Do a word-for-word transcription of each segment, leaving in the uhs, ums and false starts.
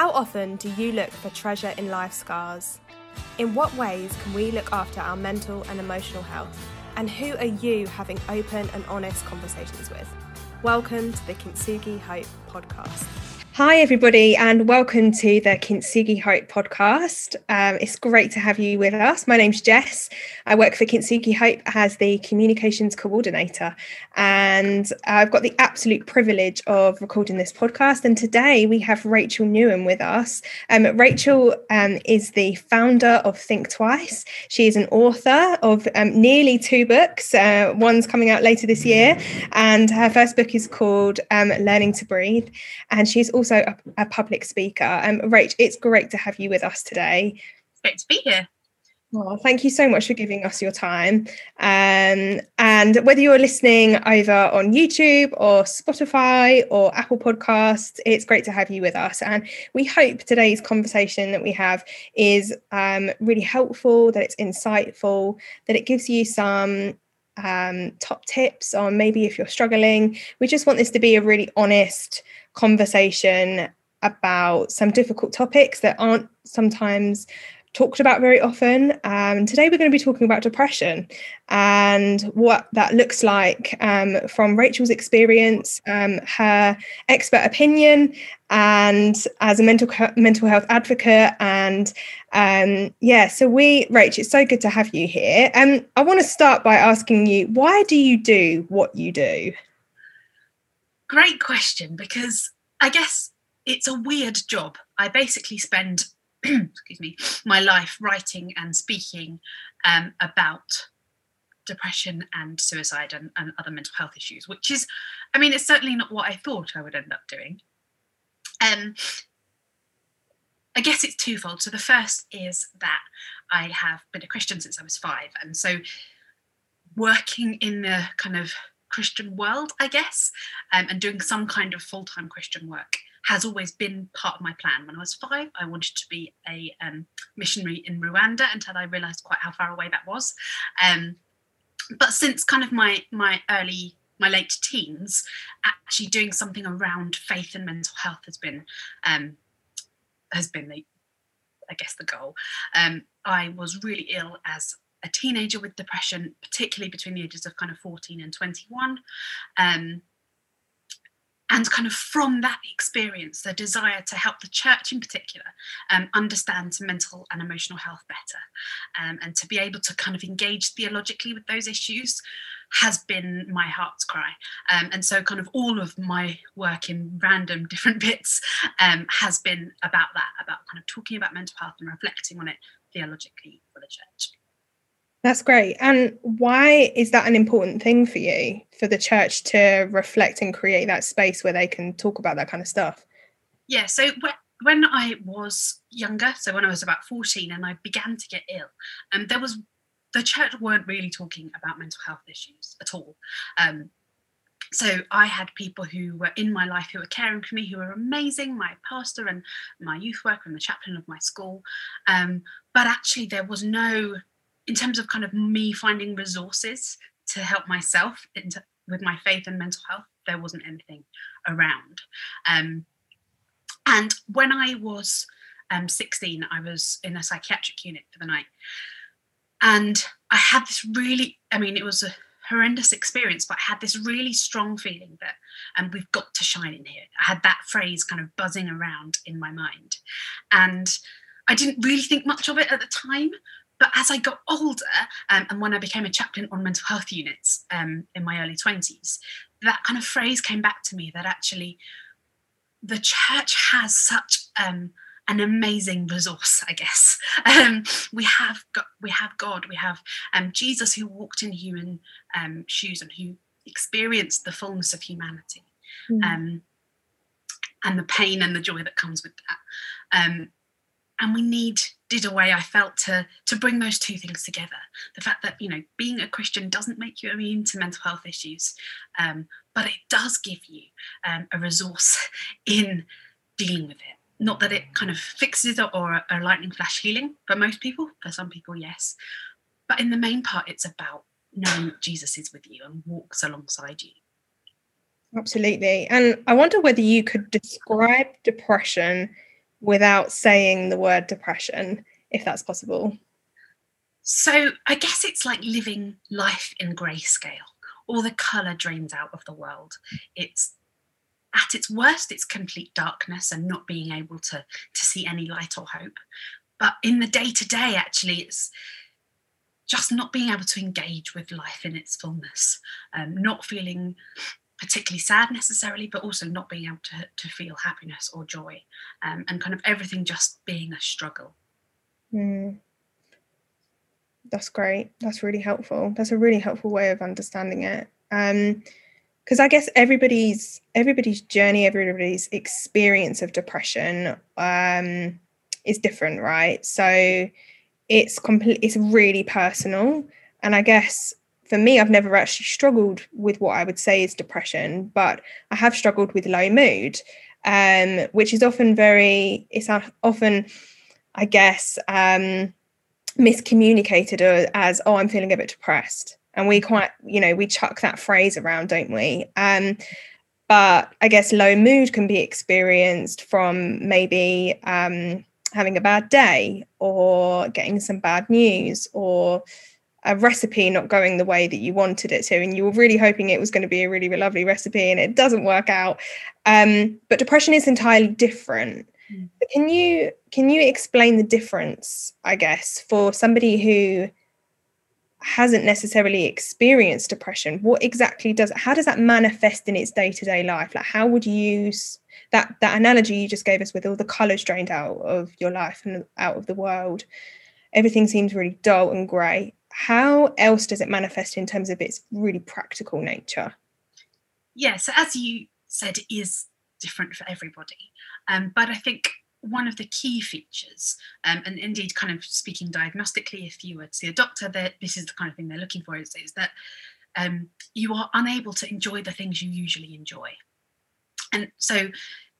How often do you look for treasure in life scars? In what ways can we look after our mental and emotional health? And who are you having open and honest conversations with? Welcome to the Kintsugi Hope podcast. Hi everybody, and welcome to the Kintsugi Hope podcast. Um, it's great to have you with us. My name's Jess. I work for Kintsugi Hope as the communications coordinator, and I've got the absolute privilege of recording this podcast. And today we have Rachel Newham with us. Um, Rachel um, is the founder of Think Twice. She is an author of um, nearly two books. Uh, one's coming out later this year, and her first book is called um, Learning to Breathe, and she's also a, a public speaker. Um, Rach, it's great to have you with us today. It's great to be here. Well, thank you so much for giving us your time. Um, and whether you're listening over on YouTube or Spotify or Apple Podcasts, it's great to have you with us. And we hope today's conversation that we have is um, really helpful, that it's insightful, that it gives you some um, top tips on maybe if you're struggling. We just want this to be a really honest conversation about some difficult topics that aren't sometimes talked about very often. Um, today we're going to be talking about depression and what that looks like um, from Rachel's experience, um, her expert opinion, and as a mental mental health advocate. And um, yeah, so we, Rach, it's so good to have you here. And um, I want to start by asking you, why do you do what you do? Great question, because I guess it's a weird job. I basically spend excuse me, my life writing and speaking um, about depression and suicide and, and other mental health issues, which is, I mean, it's certainly not what I thought I would end up doing. Um, I guess it's twofold. So the first is that I have been a Christian since I was five. And so working in the kind of Christian world, I guess, um, and doing some kind of full-time Christian work has always been part of my plan. When I was five, I wanted to be a um, missionary in Rwanda until I realised quite how far away that was. Um, but since kind of my my early, my late teens, actually doing something around faith and mental health has been, um, has been the, I guess, the goal. Um, I was really ill as a teenager with depression, particularly between the ages of kind of fourteen and twenty-one. Um, and kind of from that experience, the desire to help the church in particular um, understand mental and emotional health better, um, and to be able to kind of engage theologically with those issues has been my heart's cry. Um, and so kind of all of my work in random different bits um, has been about that, about kind of talking about mental health and reflecting on it theologically for the church. That's great. And why is that an important thing for you, for the church to reflect and create that space where they can talk about that kind of stuff? Yeah, so when I was younger, so when I was about fourteen and I began to get ill, um, there was the church weren't really talking about mental health issues at all. Um, So I had people who were in my life who were caring for me, who were amazing, my pastor and my youth worker and the chaplain of my school. Um, but actually there was no, in terms of kind of me finding resources to help myself into, with my faith and mental health, there wasn't anything around. Um, and when I was um, sixteen, I was in a psychiatric unit for the night. And I had this really, I mean, it was a horrendous experience, but I had this really strong feeling that um, we've got to shine in here. I had that phrase kind of buzzing around in my mind. And I didn't really think much of it at the time. But as I got older, um, and when I became a chaplain on mental health units um, in my early twenties, that kind of phrase came back to me that actually the church has such um, an amazing resource, I guess. Um, we have got, we have God, we have um, Jesus who walked in human um, shoes and who experienced the fullness of humanity, mm. um, and the pain and the joy that comes with that. Um, And we needed a way, I felt, to, to bring those two things together. The fact that, you know, being a Christian doesn't make you immune to mental health issues, um, but it does give you um, a resource in dealing with it. Not that it kind of fixes it or a lightning flash healing for most people, for some people, yes. But in the main part, it's about knowing that Jesus is with you and walks alongside you. Absolutely. And I wonder whether you could describe depression without saying the word depression, if that's possible? So I guess it's like living life in grayscale. All the colour drains out of the world. It's at its worst, it's complete darkness and not being able to, to see any light or hope. But in the day-to-day, actually, it's just not being able to engage with life in its fullness, um, not feeling particularly sad necessarily, but also not being able to, to feel happiness or joy, um, and kind of everything just being a struggle. Mm. That's great. That's really helpful. That's a really helpful way of understanding it. Um, because I guess everybody's everybody's journey, everybody's experience of depression um, is different, right? So it's complete. It's really personal. And I guess for me, I've never actually struggled with what I would say is depression, but I have struggled with low mood, um, which is often very. It's often, I guess, um, miscommunicated as, oh, I'm feeling a bit depressed. And we quite, you know, we chuck that phrase around, don't we? Um, but I guess low mood can be experienced from maybe um, having a bad day or getting some bad news or a recipe not going the way that you wanted it to. And you were really hoping it was going to be a really lovely recipe and it doesn't work out. Um, but depression is entirely different. Mm. Can you, can you explain the difference, I guess, for somebody who hasn't necessarily experienced depression? What exactly does, how does that manifest in its day-to-day life? Like, how would you use that that analogy you just gave us with all the colours drained out of your life and out of the world? Everything seems really dull and grey. How else does it manifest in terms of its really practical nature? Yeah, so as you said, it is different for everybody. Um, but I think one of the key features, um, and indeed kind of speaking diagnostically, if you were to see a doctor, that this is the kind of thing they're looking for, is, is that um, you are unable to enjoy the things you usually enjoy. And so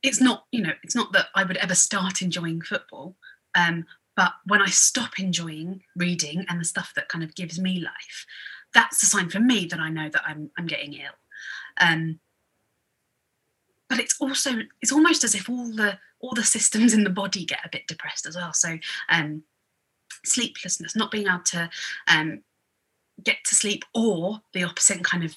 it's not, you know, it's not that I would ever start enjoying football, um, but when I stop enjoying reading and the stuff that kind of gives me life, that's a sign for me that I know that I'm, I'm getting ill. Um, But it's also, it's almost as if all the all the systems in the body get a bit depressed as well. So um, sleeplessness, not being able to um, get to sleep, or the opposite, kind of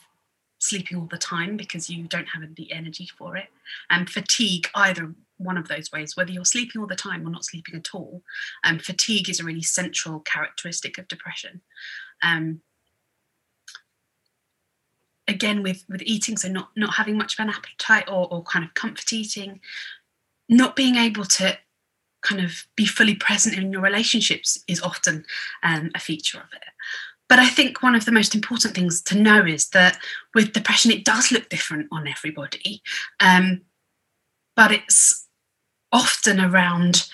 sleeping all the time because you don't have the energy for it. And fatigue, either one of those ways, whether you're sleeping all the time or not sleeping at all. Um, fatigue is a really central characteristic of depression. Um, Again, with, with eating, so not, not having much of an appetite or, or kind of comfort eating, not being able to kind of be fully present in your relationships is often um, a feature of it. But I think one of the most important things to know is that with depression, it does look different on everybody. Um, but it's often around,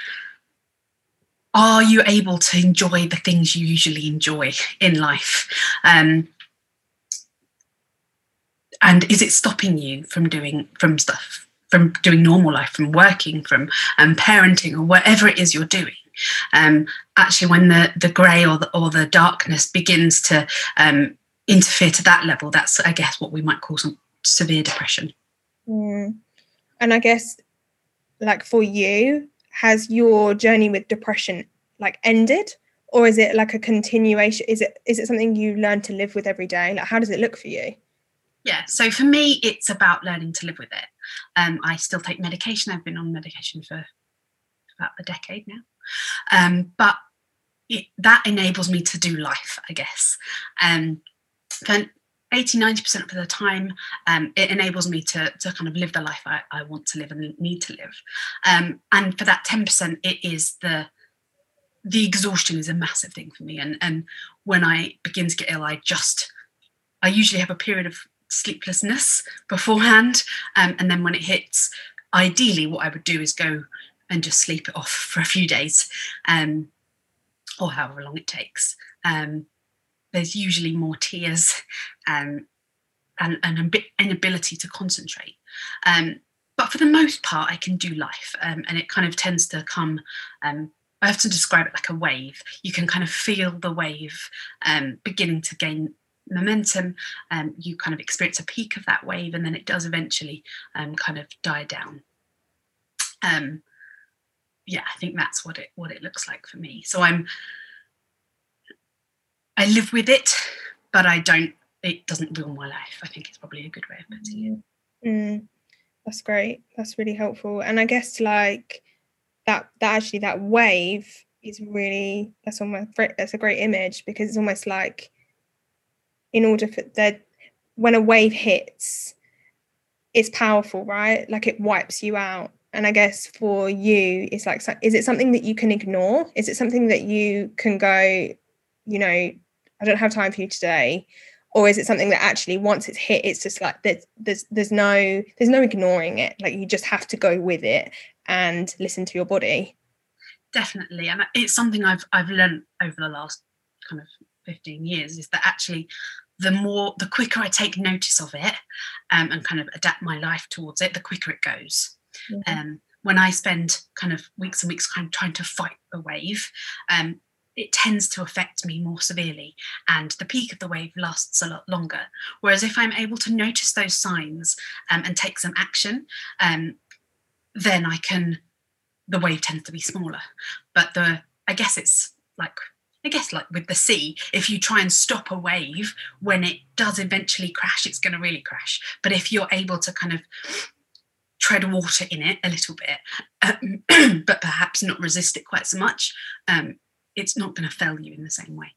are you able to enjoy the things you usually enjoy in life? Um And is it stopping you from doing from stuff, from doing normal life, from working, from um, parenting, or whatever it is you're doing? Um, actually, when the, the grey or the, or the darkness begins to um, interfere to that level, that's, I guess, what we might call some severe depression. Mm. And I guess, like, for you, has your journey with depression, like, ended? Or is it like a continuation? Is it is it something you learn to live with every day? Like, how does it look for you? Yeah, so for me, it's about learning to live with it. Um, I still take medication. I've been on medication for about a decade now. Um, but it, that enables me to do life, I guess. Um, for eighty, ninety percent of the time, um, it enables me to, to kind of live the life I, I want to live and need to live. Um, and for that ten percent, it is the the exhaustion is a massive thing for me. And, and when I begin to get ill, I just, I usually have a period of sleeplessness beforehand, um, and then when it hits, ideally what I would do is go and just sleep it off for a few days, um, or however long it takes. Um, there's usually more tears um, and an inability to concentrate, um, but for the most part I can do life, um, and it kind of tends to come, um, I have to describe it like a wave. You can kind of feel the wave um, beginning to gain momentum, and um, you kind of experience a peak of that wave, and then it does eventually um, kind of die down. Um, yeah, I think that's what it what it looks like for me. So I'm I live with it, but I don't, it doesn't ruin my life. I think it's probably a good way of putting it. Mm, that's great. That's really helpful. And I guess like that, that actually that wave is really, that's almost, that's a great image, because it's almost like in order for the, when a wave hits, it's powerful, right? Like it wipes you out. And I guess for you, it's like, is it something that you can ignore? Is it something that you can go, you know, I don't have time for you today? Or is it something that actually once it's hit, it's just like there's there's there's no there's no ignoring it. Like you just have to go with it and listen to your body. Definitely. And it's something I've I've learned over the last kind of fifteen years, is that actually the more the quicker I take notice of it um, and kind of adapt my life towards it, the quicker it goes. Mm-hmm. Um, when I spend kind of weeks and weeks kind of trying to fight the wave, um, it tends to affect me more severely, and the peak of the wave lasts a lot longer. Whereas if I'm able to notice those signs um, and take some action, um, then I can, the wave tends to be smaller. But the, I guess it's like, I guess like with the sea, if you try and stop a wave, when it does eventually crash, it's going to really crash. But if you're able to kind of tread water in it a little bit, um, but perhaps not resist it quite so much, um, it's not going to fail you in the same way.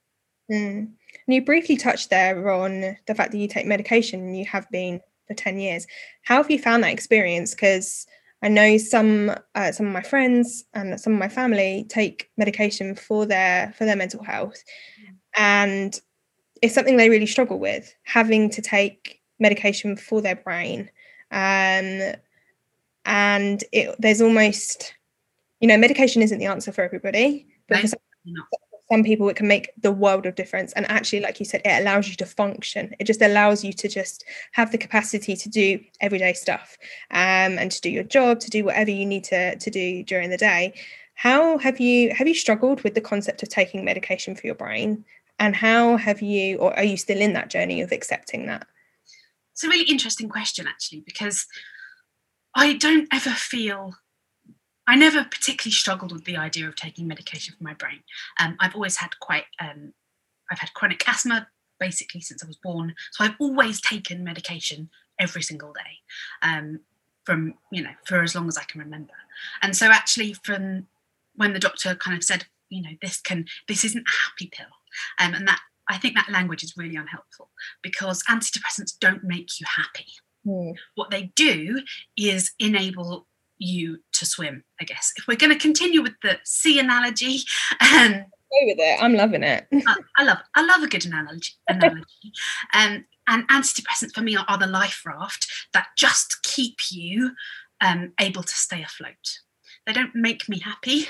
Mm. And you briefly touched there on the fact that you take medication, and you have been for ten years. How have you found that experience? Because I know some uh, some of my friends and some of my family take medication for their for their mental health, mm. and it's something they really struggle with, having to take medication for their brain. Um, and it, there's almost, you know, medication isn't the answer for everybody, but right. for some No. Some people it can make the world of difference, and actually, like you said, it allows you to function. It just allows you to just have the capacity to do everyday stuff, um, and to do your job, to do whatever you need to to do during the day. How have you have you struggled with the concept of taking medication for your brain, and how have you, or are you still in that journey of accepting that? It's a really interesting question, actually, because I don't ever feel I never particularly struggled with the idea of taking medication for my brain. Um, I've always had quite, um, I've had chronic asthma basically since I was born. So I've always taken medication every single day um, from, you know, for as long as I can remember. And so actually from when the doctor kind of said, you know, this can, this isn't a happy pill. Um, and that, I think that language is really unhelpful, because antidepressants don't make you happy. Mm. What they do is enable you to swim, I guess. If we're going to continue with the sea analogy, and um, go with it, I'm loving it. I, I love, I love a good analogy. analogy. um, and antidepressants for me are, are the life raft that just keep you um, able to stay afloat. They don't make me happy,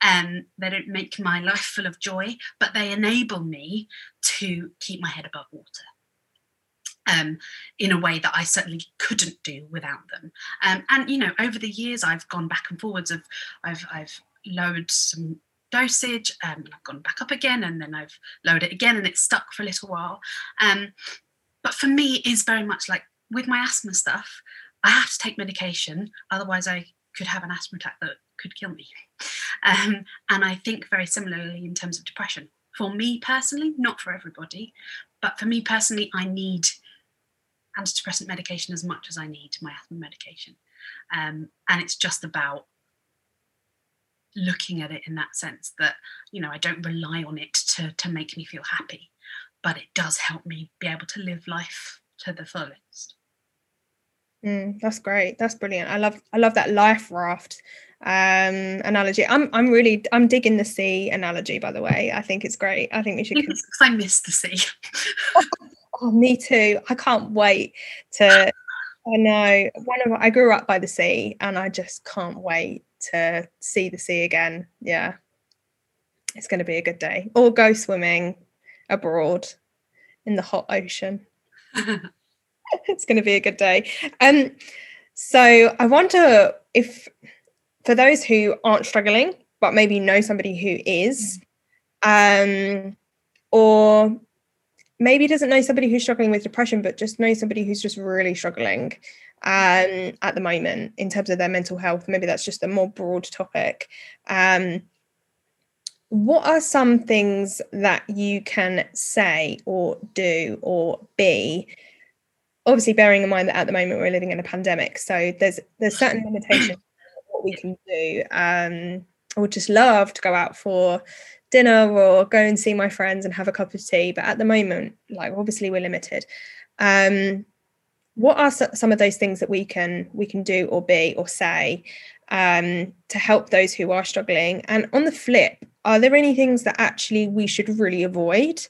um, they don't make my life full of joy, but they enable me to keep my head above water. Um, in a way that I certainly couldn't do without them. Um, and, you know, over the years, I've gone back and forwards. Of, I've, I've lowered some dosage, um, and I've gone back up again, and then I've lowered it again, and it's stuck for a little while. Um, but for me, it is very much like with my asthma stuff, I have to take medication. Otherwise, I could have an asthma attack that could kill me. Um, and I think very similarly in terms of depression. For me personally, not for everybody, but for me personally, I need antidepressant medication as much as I need my asthma medication, um, and it's just about looking at it in that sense that, you know, I don't rely on it to to make me feel happy, but it does help me be able to live life to the fullest. Mm, that's great. That's brilliant. I love I love that life raft um, analogy. I'm I'm really I'm digging the sea analogy, by the way. I think it's great. I think we should. Because I miss the sea. Oh, me too. I can't wait to, I know, one of I grew up by the sea, and I just can't wait to see the sea again. Yeah, it's going to be a good day. Or go swimming abroad in the hot ocean. It's going to be a good day. Um, so I wonder if, for those who aren't struggling, but maybe know somebody who is, um, or maybe doesn't know somebody who's struggling with depression, but just knows somebody who's just really struggling. um, at the moment in terms of their mental health. Maybe that's just a more broad topic. Um, what are some things that you can say or do or be? Obviously, bearing in mind that at the moment we're living in a pandemic, so there's there's certain limitations on what we can do. Um, I would just love to go out for dinner or go and see my friends and have a cup of tea, but at the moment, like, obviously we're limited. Um, what are some of those things that we can we can do or be or say um, to help those who are struggling? And on the flip, are there any things that actually we should really avoid?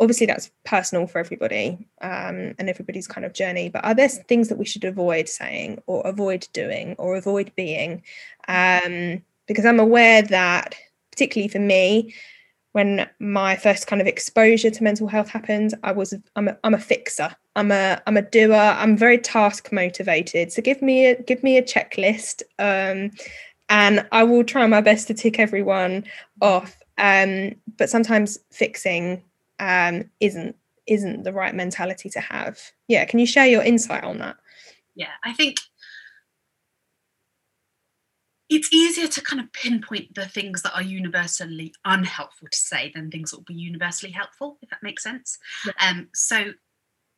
Obviously, that's personal for everybody um, and everybody's kind of journey, but are there things that we should avoid saying or avoid doing or avoid being? Um, because I'm aware that, particularly for me, when my first kind of exposure to mental health happened, I was I'm a, I'm a fixer. I'm a I'm a doer. I'm very task motivated. So give me a, give me a checklist, um, and I will try my best to tick everyone off. Um, but sometimes fixing um, isn't isn't the right mentality to have. Yeah, can you share your insight on that? Yeah, I think it's easier to kind of pinpoint the things that are universally unhelpful to say than things that will be universally helpful, if that makes sense. Yeah. Um, so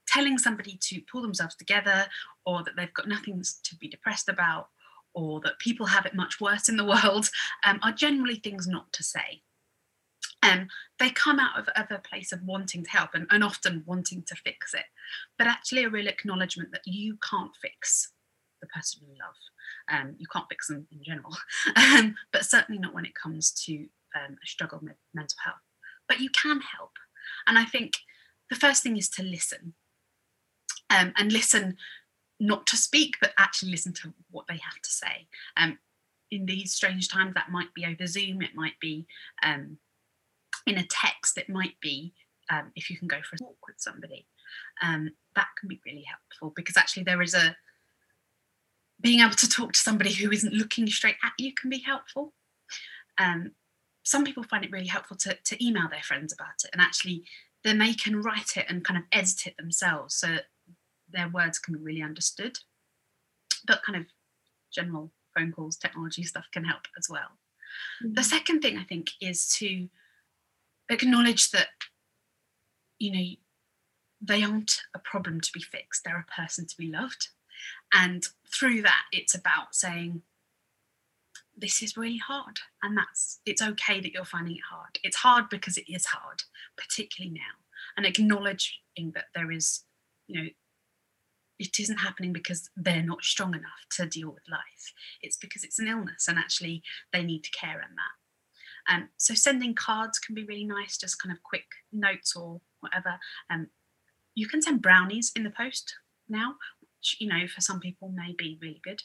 telling somebody to pull themselves together, or that they've got nothing to be depressed about, or that people have it much worse in the world, um, are generally things not to say. Um, they come out of, of a place of wanting to help and, and often wanting to fix it, but actually a real acknowledgement that you can't fix the person you love. Um, you can't fix them in general, um, but certainly not when it comes to um, a struggle with mental health. But you can help. And I think the first thing is to listen, um, and listen not to speak, but actually listen to what they have to say. Um, in these strange times, that might be over Zoom, it might be um, in a text, it might be um, if you can go for a walk with somebody. Um, that can be really helpful, because actually there is a being able to talk to somebody who isn't looking straight at you can be helpful. Um, some people find it really helpful to, to email their friends about it, and actually then they can write it and kind of edit it themselves, so their words can be really understood. But kind of general phone calls, technology stuff can help as well. Mm-hmm. The second thing I think is to acknowledge that, you know, they aren't a problem to be fixed, they're a person to be loved. And through that, it's about saying, this is really hard, and that's it's okay that you're finding it hard. It's hard because it is hard, particularly now. And acknowledging that there is, you know, it isn't happening because they're not strong enough to deal with life. It's because it's an illness, and actually they need to care in that. And um, so sending cards can be really nice, just kind of quick notes or whatever. Um, you can send brownies in the post now, you know, for some people may be really good.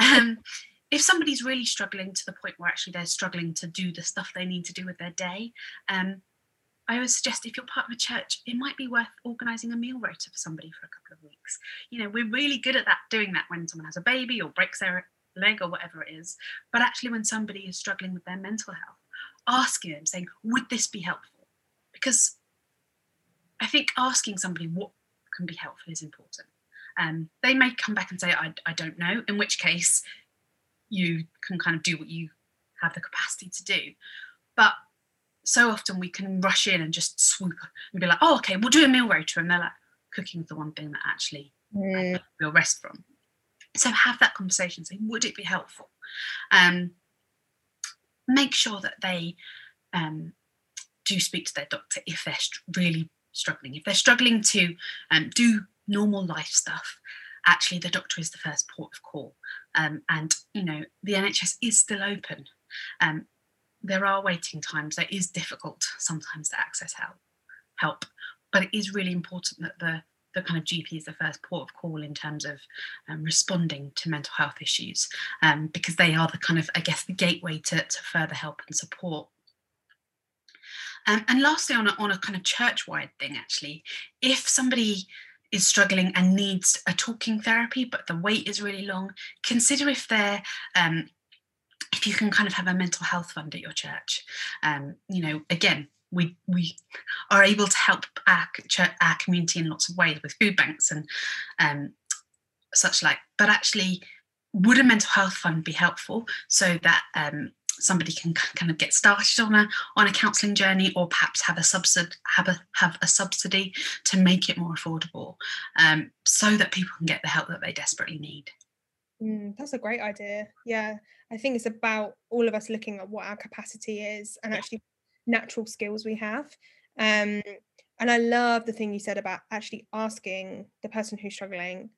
Um, if somebody's really struggling to the point where actually they're struggling to do the stuff they need to do with their day, um, I always suggest if you're part of a church, it might be worth organising a meal rota for somebody for a couple of weeks. You know, we're really good at that, doing that when someone has a baby or breaks their leg or whatever it is. But actually when somebody is struggling with their mental health, asking them, saying, would this be helpful? Because I think asking somebody what can be helpful is important. Um, they may come back and say, I, I don't know, in which case you can kind of do what you have the capacity to do. But so often we can rush in and just swoop and be like, oh, okay, we'll do a meal rota. And they're like, cooking's the one thing that actually mm. we'll rest from. So have that conversation, say, would it be helpful? Um, make sure that they um, do speak to their doctor if they're really struggling. If they're struggling to um, do normal life stuff, actually the doctor is the first port of call, um, and you know the N H S is still open. Um, there are waiting times. It is difficult sometimes to access help, help, but it is really important that the the kind of G P is the first port of call in terms of um, responding to mental health issues, um, because they are the kind of I guess the gateway to, to further help and support. Um, and lastly, on a, on a kind of church-wide thing, actually, if somebody is struggling and needs a talking therapy, but the wait is really long, consider if they're, um, if you can kind of have a mental health fund at your church. Um, you know, again, we we are able to help our, church, our community in lots of ways with food banks and um, such like, but actually, would a mental health fund be helpful so that um, somebody can kind of get started on a on a counselling journey, or perhaps have a subsid have a have a subsidy to make it more affordable, um, so that people can get the help that they desperately need. Mm, that's a great idea. Yeah, I think it's about all of us looking at what our capacity is and actually natural skills we have. Um, and I love the thing you said about actually asking the person who's struggling,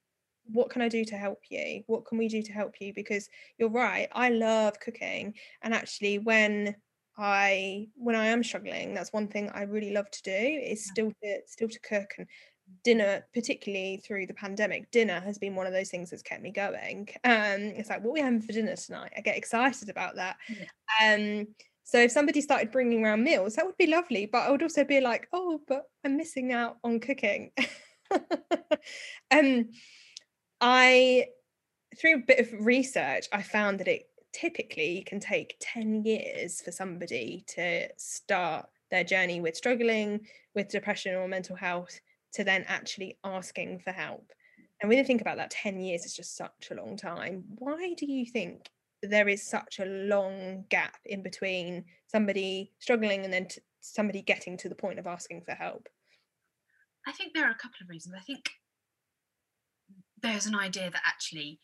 what can I do to help you? What can we do to help you? Because you're right, I love cooking. And actually when I when I am struggling, that's one thing I really love to do is still to, still to cook. And dinner, particularly through the pandemic, dinner has been one of those things that's kept me going. Um, it's like, what are we having for dinner tonight? I get excited about that. Yeah. Um, so if somebody started bringing around meals, that would be lovely. But I would also be like, oh, but I'm missing out on cooking. um, I, through a bit of research, I found that it typically can take ten years for somebody to start their journey with struggling with depression or mental health to then actually asking for help. And when you think about that, ten years is just such a long time. Why do you think there is such a long gap in between somebody struggling and then t- somebody getting to the point of asking for help? I think there are a couple of reasons. I think there's an idea that actually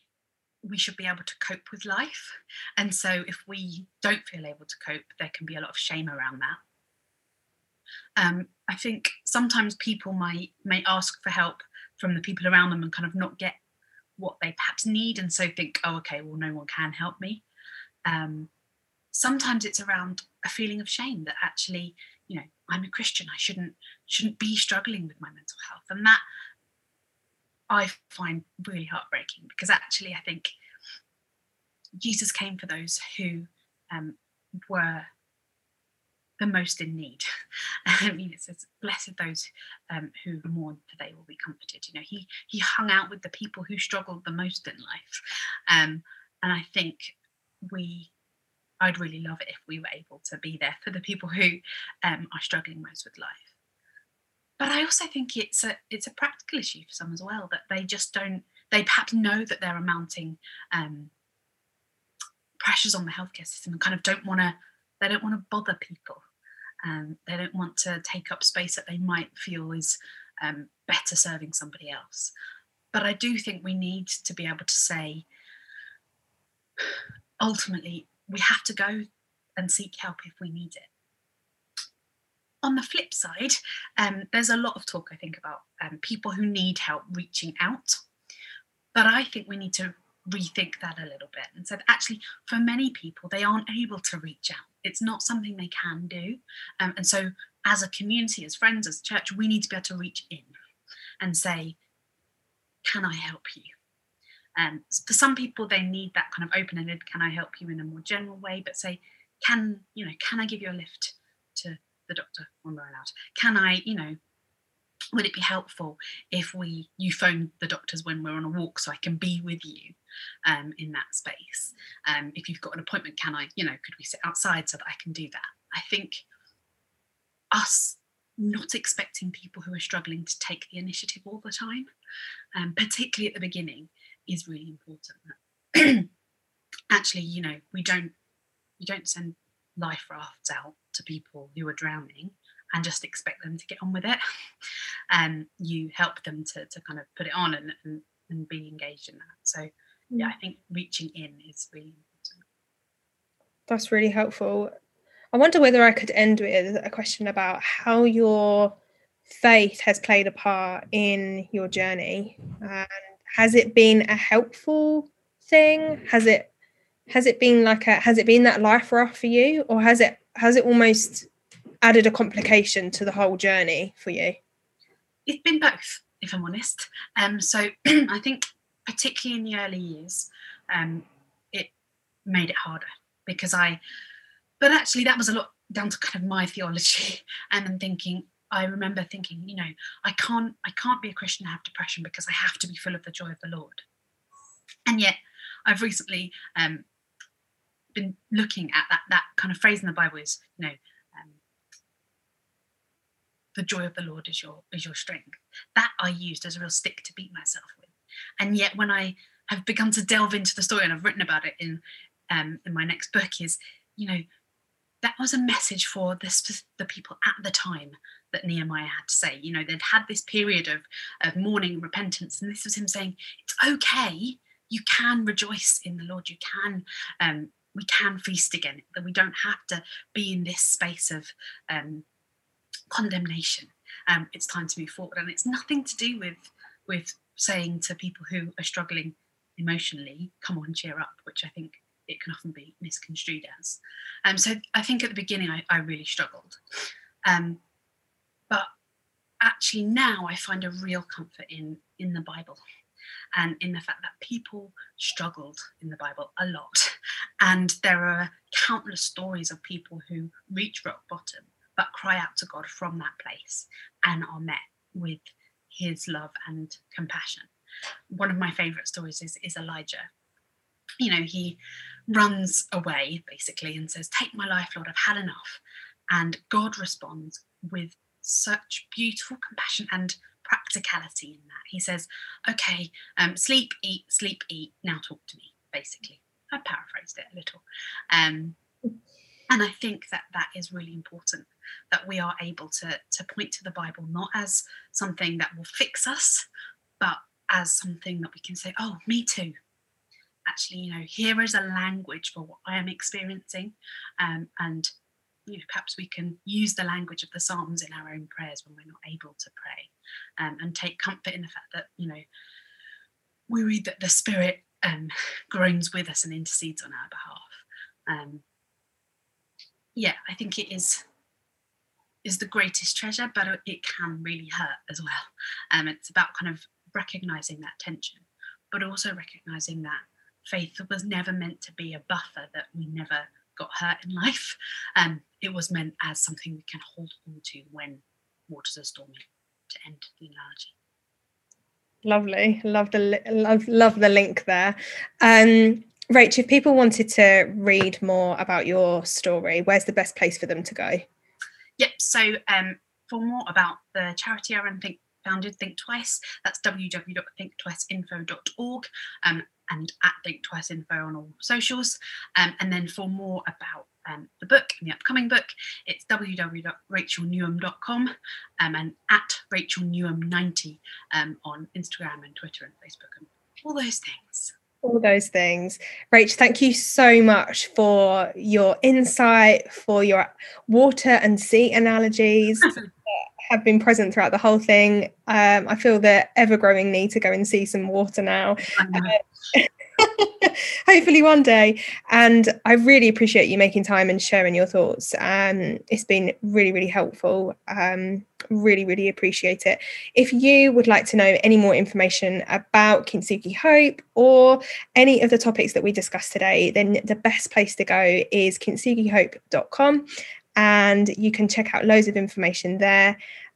we should be able to cope with life. And so if we don't feel able to cope, there can be a lot of shame around that. Um, I think sometimes people might may ask for help from the people around them and kind of not get what they perhaps need, and so think, oh, okay, well, no one can help me. Um, sometimes it's around a feeling of shame that actually, you know, I'm a Christian, I shouldn't shouldn't be struggling with my mental health, and that I find really heartbreaking, because actually I think Jesus came for those who um, were the most in need. I mean, it says, blessed those um, who mourn, for they will be comforted. You know, he he hung out with the people who struggled the most in life. Um, and I think we, I'd really love it if we were able to be there for the people who um, are struggling most with life. But I also think it's a it's a practical issue for some as well, that they just don't, they perhaps know that there are mounting um, pressures on the healthcare system and kind of don't want to, they don't want to bother people. Um, they don't want to take up space that they might feel is um, better serving somebody else. But I do think we need to be able to say, ultimately, we have to go and seek help if we need it. On the flip side, um, there's a lot of talk, I think, about um, people who need help reaching out. But I think we need to rethink that a little bit and said, actually, for many people, they aren't able to reach out. It's not something they can do. Um, and so as a community, as friends, as a church, we need to be able to reach in and say, can I help you? Um, for some people, they need that kind of open-ended, can I help you, in a more general way, but say, can, you know, can I give you a lift to the doctor when we're allowed? Can I, you know, would it be helpful if we you phoned the doctors when we're on a walk so I can be with you um, in that space? Um, if you've got an appointment, can I, you know, could we sit outside so that I can do that? I think us not expecting people who are struggling to take the initiative all the time, um, particularly at the beginning, is really important. Actually, you know, we don't we don't send life rafts out to people who are drowning and just expect them to get on with it. Um, you help them to to kind of put it on and, and, and be engaged in that. So yeah, I think reaching in is really important. That's really helpful. I wonder whether I could end with a question about how your faith has played a part in your journey. And has it been a helpful thing? Has it has it been like a has it been that life raft for you, or has it has it almost added a complication to the whole journey for you? It's been both, if I'm honest. Um, so I think particularly in the early years, um, it made it harder because I, but actually that was a lot down to kind of my theology and I'm thinking, I remember thinking, you know, I can't, I can't be a Christian and have depression because I have to be full of the joy of the Lord. And yet I've recently um, been looking at that, that kind of phrase in the Bible is, you know, the joy of the Lord is your is your strength. That I used as a real stick to beat myself with. And yet when I have begun to delve into the story, and I've written about it in um, in my next book, is, you know, that was a message for the, the people at the time that Nehemiah had to say. You know, they'd had this period of, of mourning, repentance, and this was him saying, it's okay, you can rejoice in the Lord, you can, um, we can feast again, that we don't have to be in this space of um, condemnation. Um, it's time to move forward. And it's nothing to do with with saying to people who are struggling emotionally, come on, cheer up, which I think it can often be misconstrued as. Um, so I think at the beginning I, I really struggled. Um, but actually now I find a real comfort in, in the Bible and in the fact that people struggled in the Bible a lot. And there are countless stories of people who reach rock bottom but cry out to God from that place and are met with his love and compassion. One of my favourite stories is, is Elijah. You know, he runs away basically and says, take my life, Lord, I've had enough. And God responds with such beautiful compassion and practicality in that. He says, okay, um, sleep, eat, sleep, eat, now talk to me, basically. I paraphrased it a little. Um, and I think that that is really important, that we are able to, to point to the Bible, not as something that will fix us, but as something that we can say, oh, me too. Actually, you know, here is a language for what I am experiencing. Um, and, you know, perhaps we can use the language of the Psalms in our own prayers when we're not able to pray, um, and take comfort in the fact that, you know, we read that the Spirit um, groans with us and intercedes on our behalf. Um, yeah, I think it is is the greatest treasure, but it can really hurt as well. Um, it's about kind of recognising that tension, but also recognising that faith was never meant to be a buffer that we never got hurt in life. Um, it was meant as something we can hold on to when waters are stormy, to end the analogy. Lovely. Love the, love, love the link there. Um, Rach, if people wanted to read more about your story, where's the best place for them to go? Yep. So um, for more about the charity I run, Think, founded Think Twice, that's w w w dot think twice info dot org. Um, and at Think Twice Info on all socials. Um, and then for more about um, the book and the upcoming book, it's w w w dot rachel newham dot com um, and at rachel newham ninety um, on Instagram and Twitter and Facebook and all those things. All those things. Rach, thank you so much for your insight, for your water and sea analogies. Have been present throughout the whole thing. Um, I feel the ever-growing need to go and see some water now. Uh, hopefully one day. And I really appreciate you making time and sharing your thoughts. Um, it's been really, really helpful. Um, really, really appreciate it. If you would like to know any more information about Kintsugi Hope or any of the topics that we discussed today, then the best place to go is kintsugi hope dot com. And you can check out loads of information there.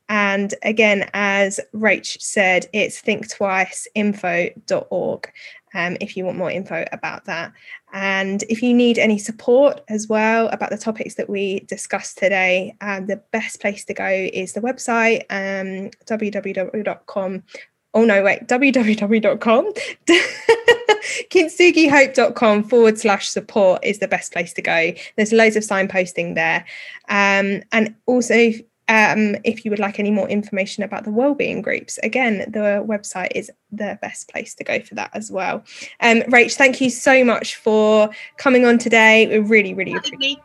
And again, as Rach said, it's think twice info dot org um, if you want more info about that. And if you need any support as well about the topics that we discussed today, um, the best place to go is the website, um, w w w dot com. Oh, no, wait, w w w dot com. kintsugi hope dot com forward slash support is the best place to go. There's loads of signposting there. Um, and also, um, if you would like any more information about the wellbeing groups, again, the website is the best place to go for that as well. Um, Rach, thank you so much for coming on today. We really, really appreciate it.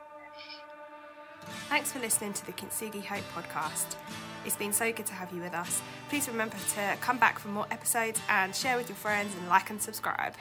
Thanks for listening to the Kintsugi Hope podcast. It's been so good to have you with us. Please remember to come back for more episodes and share with your friends and like and subscribe.